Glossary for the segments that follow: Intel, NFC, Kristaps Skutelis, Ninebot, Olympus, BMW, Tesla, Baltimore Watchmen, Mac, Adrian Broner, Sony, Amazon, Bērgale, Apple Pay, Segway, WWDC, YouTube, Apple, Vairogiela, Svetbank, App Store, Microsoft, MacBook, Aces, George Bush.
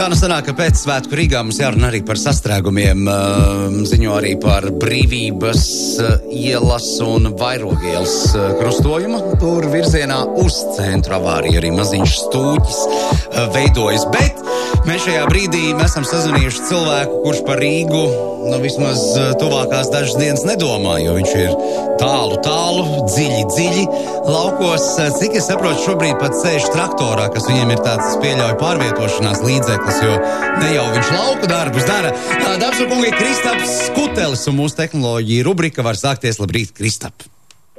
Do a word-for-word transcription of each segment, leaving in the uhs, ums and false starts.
Tā nu sanāk, ka pēc svētku Rīgā mums jārunā arī par sastrēgumiem, ziņo arī par Brīvības ielas un Vairogielas krustojumu. Tur virzienā uz centru avārija arī maziņš stūķis veidojas, bet mēs šajā brīdī mēs esam sazvanījuši cilvēku, kurš par Rīgu nu, vismaz tuvākās dažas dienas nedomā, jo viņš ir tālu, tālu, dziļi, dziļi laukos. Cik es saprotu, šobrīd pat sēž traktorā, kas viņiem ir tāds pieļauj pārvietošanās līdzeklis, jo ne jau viņš lauku darbus dara. Dāmas un kungi, Kristaps Skutelis un mūsu tehnoloģija rubrika var sākties. Labrīt, Kristap!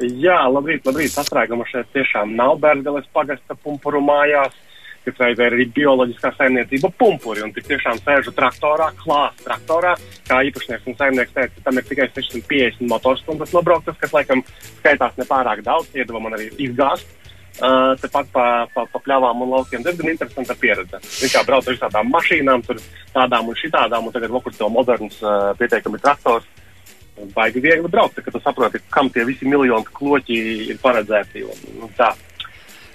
Jā, labrīt, labrīt. Sastrēguma šeit tiešām nav Bērgales pagasta Pumpuru mājās. Tikai ir arī bioloģiskā saimniecība Pumpuri, un tik tiešām sēžu traktorā, klās traktorā, kā īpašnieks un saimnieks teica, tam ir tikai sešsimt piecdesmit motorstundas nobrauktas, kas, laikam, skaitās nepārāk daudz, iedeva man arī izgāst. Uh, tepat pa, pa, pa pļavām un laukiem diezgan interesanta pieredze. Viņš kā brauc ar visādām mašīnām, tur tādām un šitādām, un tagad vokur tev moderns uh, pieteikami traktors. Baigi viegli braukt, ka tu saproti, kam tie visi miljoni kloķi ir paredzēti. Un tā.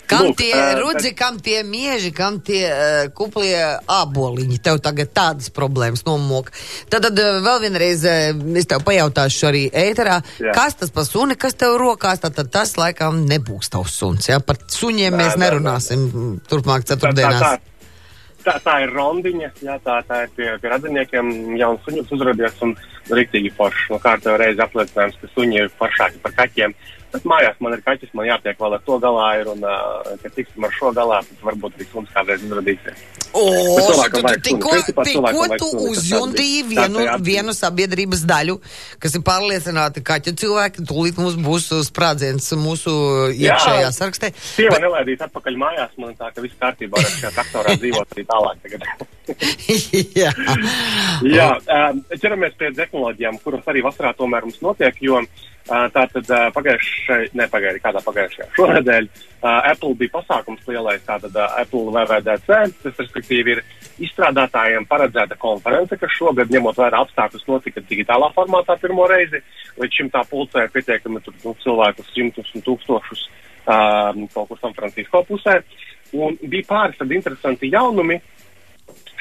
Kam Lūk, tie uh, rudzi, tad... kam tie mieži, kam tie uh, kuplie āboliņi. Tev tagad tādas problēmas nomoka. Tad, tad uh, vēl vienreiz uh, es tev pajautāšu arī ēterā, jā. Kas tas pa suni, kas tev rokās, tad, tad tas laikam nebūs tavs suns. Ja? Par suņiem tā, mēs nerunāsim tā, tā. Turpmāk ceturtdienās. Tā, tā, tā, tā ir rondiņa, jā, tā, tā ir pie, pie radiniekiem jauns suņus uzradies un riktīgi foršs. No kā tev reizi apliecinājums, ka suņi ir foršāki par kaķiem. Bet mājās man ir kaķis, man jātiek vēl ar to galā ir, un, uh, kad tiksim ar šo galā, tad varbūt arī suns kādreiz izradīsies. O, tu tikko, tikko tu uzjundīji vienu, vienu sabiedrības daļu, kas ir pārliecināti kaķu cilvēki, tūlīt mums būs sprādziens mūsu iekšējā sarakstē. Sieva bet... nelaidīs atpakaļ mājās, man tā, ka viss kārtībā ar šajā traktorā dzīvot arī tālāk tagad. Jā. Jā, um, ķeramies pie tehnoloģijām, kuras arī vasarā tomēr mums notiek, jo tātad pagājušajā, ne pagājušajā, kādā pagājušajā, šonedēļ Apple bija pasākums lielais, tātad Apple W W D C, tas respektīvi ir izstrādātājiem paredzēta konference, kas šogad, ņemot vērā apstākļus, notika digitālā formātā pirmo reizi, līdz šim tā pulcē pietiekami nu, cilvēkus simtus un tūkstošus um, kaut kur San Francisko pusē, un bija pāris tad interesanti jaunumi,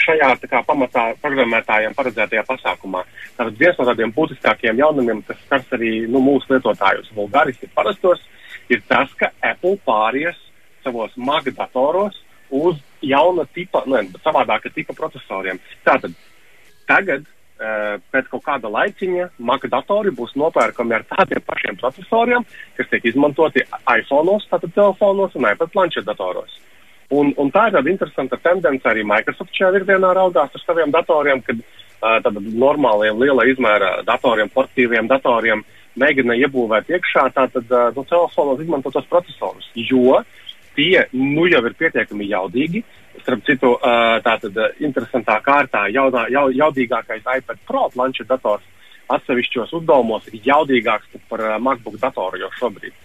šajā tā kā pamatā programmētājiem paredzētajā pasākumā. Tātad viens no tādiem būtiskākajiem jaunumiem, kas skars arī nu, mūsu lietotājus vulgāristi parastos, ir tas, ka Apple pāries savos Mac datoros uz jauna tipa, ne, savādāka tipa procesoriem. Tātad tagad pēc kaut kāda laiciņa Mac datori būs nopērkami ar tādiem pašiem procesoriem, kas tiek izmantoti iPhone'os, tātad telefonos un iPad planšetdatoros. Un, un tā ir tāda interesanta tendence arī Microsoft šajā virdienā raudās ar saviem datoriem, kad uh, normāliem liela izmēra datoriem, portīviem datoriem mēģina iebūvēt iekšā tātad uh, no telefonos izmantotos procesorus, jo tie nu jau ir pietiekami jaudīgi. Starp citu, uh, tātad uh, interesantā kārtā jaudā, jau, jaudīgākais iPad Pro planšetdators atsevišķos uzdevumos ir jaudīgāks par uh, MacBook datoru jau šobrīd.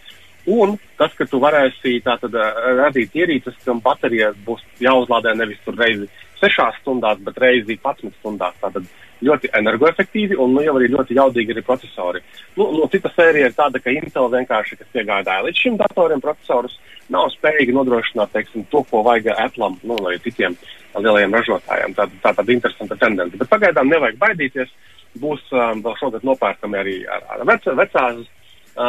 Un tas, ka tu varēsi tātad radīt ierīces, un baterija būs jāuzlādē nevis tur reizi sešās stundās, bet reizi padsmit stundās. Tātad ļoti energoefektīvi un nu, jau arī ļoti jaudīgi arī procesori. Nu, no cita sērija ir tāda, ka Intel vienkārši, kas iegādāja līdz šim datoriem procesorus, nav spējīgi nodrošināt, teiksim, to, ko vajag Apple'am, nu, lai citiem lielajiem ražotājiem. Tā, tā tāda interesanta tendence. Bet pagaidām nevajag baidīties, būs um, vēl šogad nopērkami arī ar, ar vecā, vecās,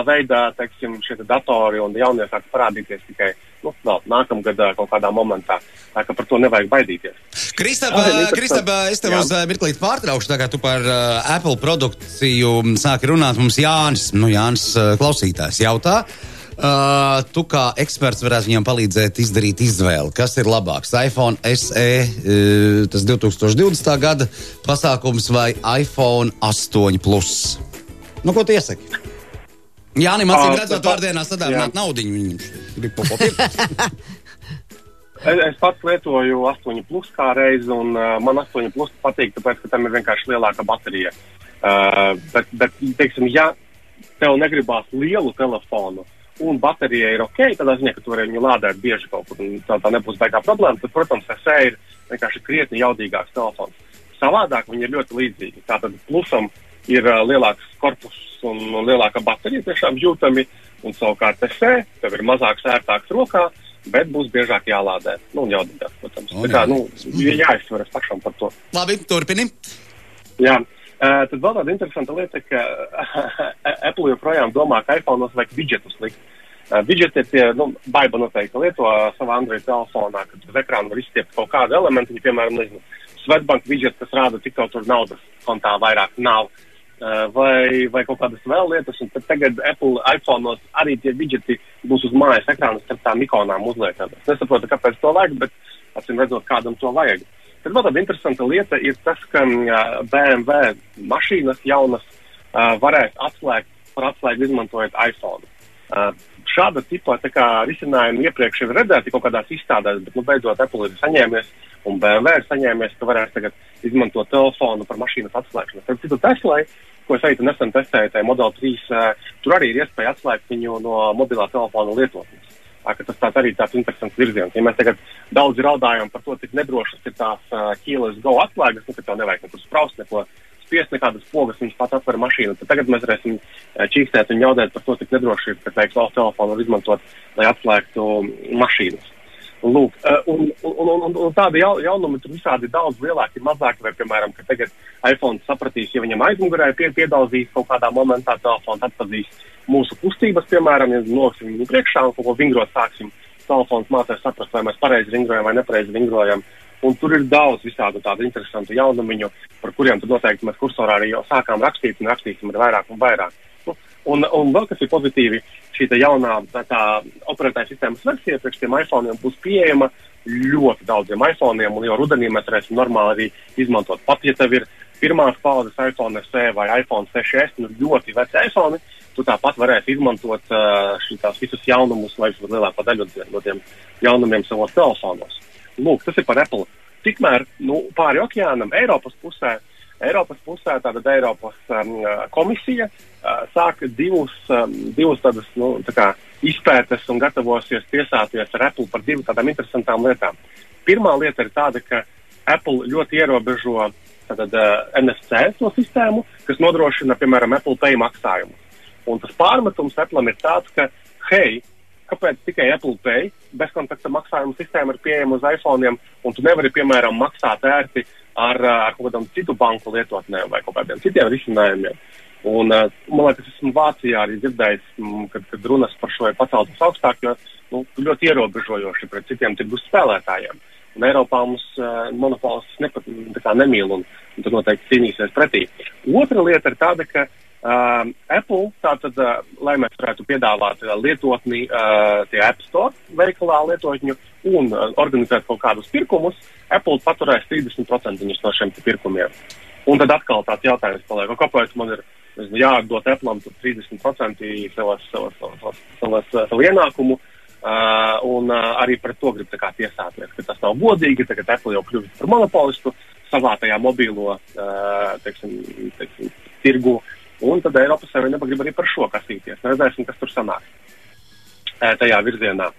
veidā, teiksim, šie datori un jaunie sāk parādīties tikai, nu, vēl nākamgadā kaut kādā momentā, tā ka par to nevajag baidīties. Kristap, Kristap, es tev jā. Uz mirklīt pārtraukšu, tā kā tu par uh, Apple produkciju sāki runāt, mums Jānis, nu Jānis uh, klausītājs jautā, Uh, tu kā eksperts varētu viņam palīdzēt izdarīt izvēli. Kas ir labāks? iPhone S E, uh, tas divtūkstoš divdesmitā gada pasākums vai iPhone astoņi plus? Nu, ko tu iesaki? Jānim, acīm redzot, vārdienā sadāvināt naudiņu viņam. Es pats lietoju astoņi plus kā reizi, un uh, man astoņi plus patīk, tāpēc, ka tam ir vienkārši lielāka baterija. Uh, bet, bet, teiksim, ja tev negribās lielu telefonu un baterija ir ok, tad es zinu, ka tu varēji viņu lādēt bieži kaut kur, un tā, tā nebūs baigā problēma, tad, protams, S E ir vienkārši krietni jaudīgāks telefons. Savādāk viņi ir ļoti līdzīgi. Tātad plusam ir uh, lielāks korpus un lielāka baterija tiešām jūtami, un savukārt S E, tev ir mazāks ērtāks rokā, bet būs biežāk jālādē. Nu, un jādodās, protams. Oh, tā kā, nu, jāizsveras pašam par to. Labi, turpini. Jā. Uh, tad vēl tāda interesanta lieta, ka Apple joprojām domā, ka iPhone-os vajag vidžetus likt. Uh, vidžeti ir tie, nu, baiba noteikti lieto uh, savā Android telefonā, kad uz ekrānu var izstiept kaut kādu elementu, viņi, piemēram, nezinu, Svetbank vidžeti, kas rāda, cik kaut tur naudas kontā vairāk nav. Vai, vai kaut kādas vēl lietas, un tad tagad Apple iPhone-os arī tie vidžeti būs uz mājas ekrānas starp tām ikonām uzliekam. Es nesaprotu, kāpēc to vajag, bet acīm redzot, kādam to vajag. Tad vēl tāda interesanta lieta ir tas, ka B M W mašīnas jaunas varēs atslēgt, par atslēgu izmantojot iPhone. Šāda tipa tā kā risinājumi iepriekš ir redzēti kaut kādās izstādēs, bet nu, beidzot Apple ir saņēmies, un B M W ir saņēmies, ka varēs tagad izmantot telefonu par mašīnas atslēgšanas. Tad citu Teslai, ko es arī nesen testēju, tai Model trīs, tur arī ir iespēja atslēgt viņu no mobilā telefona lietotnes. Ka tas tāds arī tāds interesants virziens. Ja mēs tagad daudz raudājam par to, cik nedrošas ir tās keyless go atslēgas, nu, ka tev nevajag nekur spraust, neko spiest, nekādas pogas, viņš pats atver mašīnu. Tad tagad mēs varēsim čīkstēt un jaudēt par to, cik nedroši ir, ka vajag valsts telefonu izmantot, lai atslēgtu mašīnas. Lūk, un, un, un, un tādi jaunumi tur visādi daudz lielāki, mazāki, vai, piemēram, ka tagad iPhone sapratīs, ja viņam aizmugurē pie, piedalzīs kaut kādā momentā telefons, atpazīs mūsu kustības, piemēram, ja noksim viņu priekšā un kaut ko vingrot sāksim, telefons mācēs saprast, vai mēs pareizi vingrojam vai nepareizi vingrojam. Un tur ir daudz visādu tādu interesantu jaunumiņu, par kuriem tad noteikti mēs kursorā arī jau sākām rakstīt un rakstīsim ar vairāk un vairāk. Un, un vēl, kas ir pozitīvi, šī tā jaunā tā, tā operētāja sistēmas versija priekš tiem iPhoneiem būs pieejama ļoti daudziem iPhoneiem, un jau rudenī mēs varēsim normāli arī izmantot. Pat, ja tev ir pirmās paudzes iPhone S E vai iPhone six S, nu ļoti veci iPhone, tu tāpat varēsi izmantot uh, šitās visus jaunumus, lai visu lielāko daļu no tiem jaunumiem savos telefonos. Lūk, tas ir par Apple. Tikmēr, nu, pāri okeānam, Eiropas pusē, Eiropas pusē, tātad Eiropas um, komisija uh, sāk divus, um, divus tādas, nu, tā kā izpētes un gatavosies tiesāties ar Apple par divu tādām interesantām lietām. Pirmā lieta ir tāda, ka Apple ļoti ierobežo tātad uh, N F C no sistēmu, kas nodrošina, piemēram, Apple Pay maksājumu. Un tas pārmetums Apple ir tāds, ka, hei, kāpēc tikai Apple Pay bezkontakta maksājuma sistēma ir pieejama uz iPhoneiem, un tu nevari, piemēram, maksāt ērti ar, ar kaut kādām citu banku lietotnēm vai kaut kādiem citiem risinājumiem. Un, man liekas, esmu Vācijā arī dzirdējis, kad, kad runas par šo ir paceltas augstāk, jo nu, ļoti ierobežojoši pret citiem tirgus spēlētājiem. Un Eiropā mums uh, monopols nepat, tā kā nemīl un, un tad noteikti cīnīsies pretī. Otra lieta ir tāda, ka uh, Apple, tātad, uh, lai mēs varētu piedāvāt uh, lietotni uh, tie App Store veikalā lietotņu un uh, organizēt kaut kādus pirkumus, Apple paturēs trīsdesmit procenti no šiem pirkumiem. Un tad atkal tāds jautājums paliek, kāpēc man ir nezinu, jāatdot Apple-am trīsdesmit procenti savas, savas, savas, savas, savu ienākumu, uh, un uh, arī pret to grib tā kā tiesāties, ka tas nav godīgi, tagad Apple jau kļuvis par monopolistu savā tajā mobilo uh, teiksim, teiksim, tirgu, un tad Eiropas Savienība grib arī par šo kasīties, neredzēsim, kas tur sanāk uh, tajā virzienā.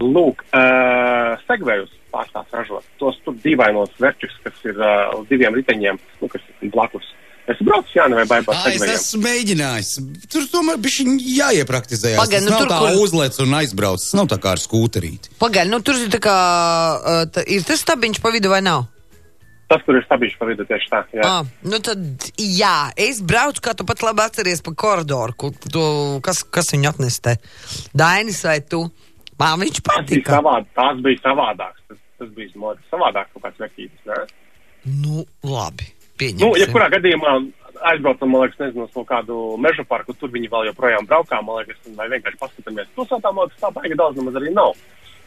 Lūk, uh, Segwayus pārstās ražot, tos tur dīvainos verčus, kas ir uh, uz diviem riteņiem, nu, kas ir blakus. Es braucu, jā, nevajag baibāt Segwayiem. Es esmu mēģinājis. Tur tomēr bišķi jāiepraktizējās. Pagaid, nu, nav tur, tā kur... uzlec un aizbrauc, tas nav tā kā ar skūterīti. Pagaid, nu tur ir tā kā, uh, tā, ir tas stabiņš pa vidu vai nav? Tas, kur ir stabiņš pa vidu, tieši tā, jā. Ah, nu tad, jā, es braucu, kā tu pat labi atceries pa koridoru, kur tu, kas, kas viņu atnes te? Dainis vai tu? Man viņš patika. Tās bija savādāks. Tas, tas bija savādāks kaut kāds vērtības, ne? Nu, labi. Pieņemsim. Nu, ja kurā gadījumā aizbraucam, man liekas, nezinu, kaut kādu meža parku, tur viņi vēl joprojām braukā, man liekas, vai vienkārši paskatāmies. Pilsētā, man liekas, tā baigi daudz nemaz arī nav.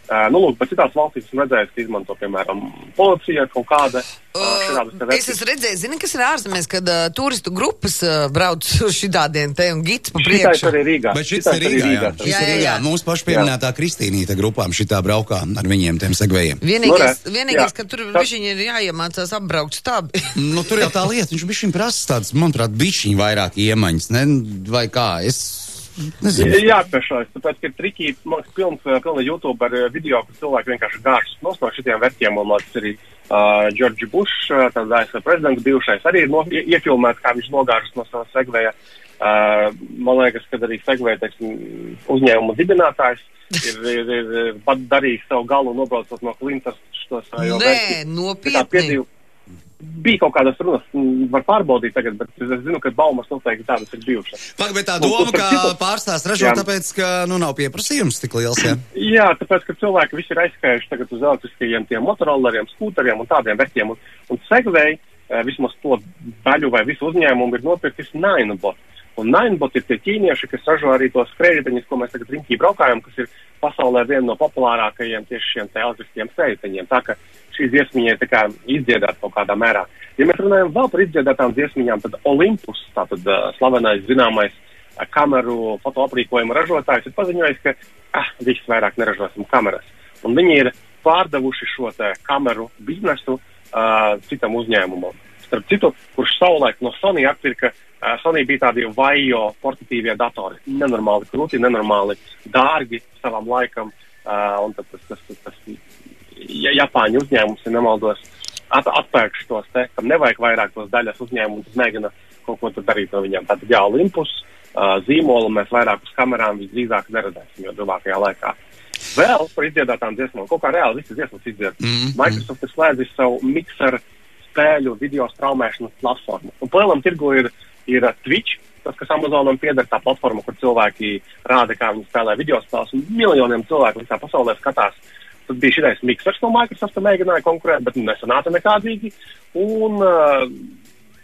Uh, nu, lūk, bet citās valstīs esmu redzējis, ka izmanto, piemēram, policija, kaut kāda. Uh, es esmu redzējis, zini, kas ir ārzemēs, kad uh, turistu grupas uh, brauc šitādien te un gids pa priekšu. Šitā ir arī Rīgā. Bet šitā ir Rīgā, jā. Šitā jā, jā, jā. Mūsu paši pieminētā Kristīnīta grupām šitā braukā ar viņiem tiem Segwayiem. Vienīgais, no, vienīgais ka tur bišķiņi ir jāiemācās apbraukt stābi. Nu, tur jau tā lieta, viņš bišķiņi prasa tāds, manuprāt, bišķiņi vairāk iemaņas, ne? Vai kā? Es... Nezinu. Jā, pešais, tāpēc, ka trikī pilns, pilna YouTube ar video, kur cilvēki vienkārši gāršas no šitiem vērtiem, un, lai tas arī George Bush, tad A S V prezidents bijušais, arī no, iefilmēts, kā viņš nogāžas no savas Segwaya. Uh, man liekas, kad arī Segway, teiksim, uzņēmuma dibinātājs ir, ir, ir pat darījis savu galu nobraucot no klintas. Nē, nopietni. Bija kaut kādas runas, var pārbaudīt tagad, bet es zinu, ka baumas noteikti tādas ir bijušas. Pak, bet tā doma, ka pārstās ražo, tāpēc, ka nu nav pieprasījums tik liels, jā? Jā, tāpēc, ka cilvēki visi ir aizskājuši tagad uz elektriskajiem tiem motorolleriem, skūteriem un tādiem veciem. Un, un Segway, vismaz to daļu vai visu uzņēmumu ir nopirkis Ninebot. Un Ninebot ir tie ķīnieši, kas ražo arī tos skrējriteņus, ko mēs tagad riņķī braukājam, kas ir pasaulē viena no populārākajiem tieši šiem te elektriskajiem skrējriteņiem. Tā, ka šīs dziesmiņai tā kā izdziedāt kaut kādā mērā. Ja mēs runājam vēl par izdziedātām dziesmiņām, tad Olympus, tātad uh, slavenais, zināmais uh, kameru fotoaprīkojuma ražotājs, ir paziņojis, ka ah, viss vairāk neražosim kameras. Un viņi ir pārdevuši šo tā, kameru biznesu uh, citam uzņēmumam. Starp citu, kurš savulaik no Sony atpirka, uh, Sony bija tādi vajo portatīvie datori. Nenormāli krūti, nenormāli dārgi savam laikam. Uh, un tad tas... tas, tas, tas Ja Japāņu uzņēmums ir nemaldos at, atpērkšu tos te, kam nevajag vairāk tos daļas uzņēmumu, tad mēģina kaut ko tad darīt no viņiem. Tātad jā, Olympus uh, zīmolu mēs vairāk uz kamerām visdrīzāk neredzēsim, jo domākajā laikā. Vēl par izdziedātām dziesmām, kaut kā reāli visas dziesmas izdzied. Mm-hmm. Microsoft ir slēdzis savu mikseru spēļu video straumēšanas platformu. Un plēlam tirgu ir, ir Twitch, tas, kas Amazonam pieder tā platforma, kur cilvēki rāda, kā viņi spēlē video spēles, un miljoniem cilvēku visā pasaulē skatās. Tad bija šitais miksers no Microsofta, mēģināja konkurēt, bet nesanāca nekādīgi. Un uh,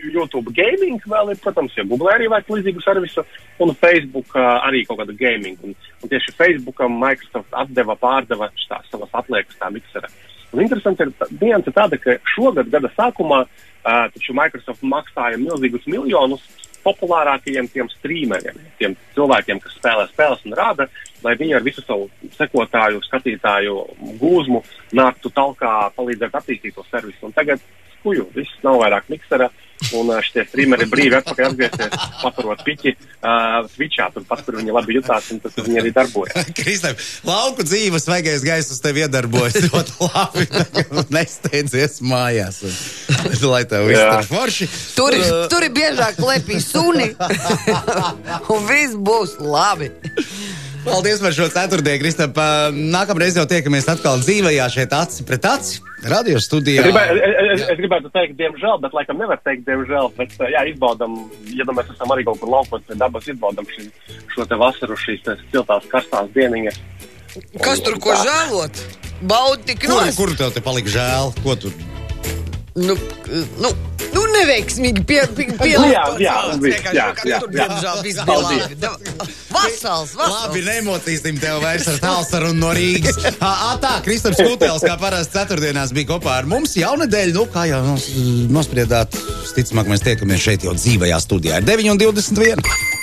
YouTube gaming vēl ir, protams, ja Google arī vajag līdzīgu servisu, un Facebook uh, arī kaut kādu gaming. Un, un tieši Facebookam Microsoft atdeva, pārdeva tās savas atliekas tā miksera. Un interesanti ir viens ir tāda, ka šogad gada sākumā uh, taču Microsoft maksāja milzīgus miljonus populārākajiem tiem streameriem, tiem cilvēkiem, kas spēlē spēles un rāda, lai viņi ar visu savu sekotāju, skatītāju gūzmu nāktu talkā palīdzēt attīstīt to servisu. Un tagad skuju, viss nav vairāk miksera, un šitie streameri brīvi atpakaļ atgriezties, paturot piķi uh, Twitchā, tur pat, kur viņi labi jutās, un tas viņi arī darbojas. Kristap, lauku dzīves svaigais gaismas tev iedarbojas ļoti labi, nesteidzies mājās, un, lai tev viss tur forši. Tur, tur ir biežāk klepī suni, un viss būs labi. Paldies par šo ceturtdienu, Kristap. Nākamreiz jau tiekamies atkal dzīvajā šeit aci pret aci. Radio studijā. Es gribētu, es, es gribētu teikt, diemžēl, bet laikam nevar teikt, diemžēl, bet jā, izbaudam, ja mēs esam arī kaut kur laukot pie dabas, izbaudam šī, šo te vasaru, šīs ciltās karstās dieniņas. Kas tur ko žēlot? Baudi tik nos. Kur, kur tev te palika žēl? Ko tu? Nu, nu, nu neveiksmīgi pielūkot. Pie, jā, jā, jā, jā, jā. Tur diemžēl viss bija labi. Vasals, vasals. Labi, nemotīsim tev vairs ar tālsarunu no Rīgas. Ā, tā, Kristaps Skutelis, kā parasti ceturtdienās bija kopā ar mums. Jaunedēļ, nu, kā jau nospriedāt, sticamāk mēs tiekamies šeit jau dzīvajā studijā. Ir deviņi un divdesmit viens.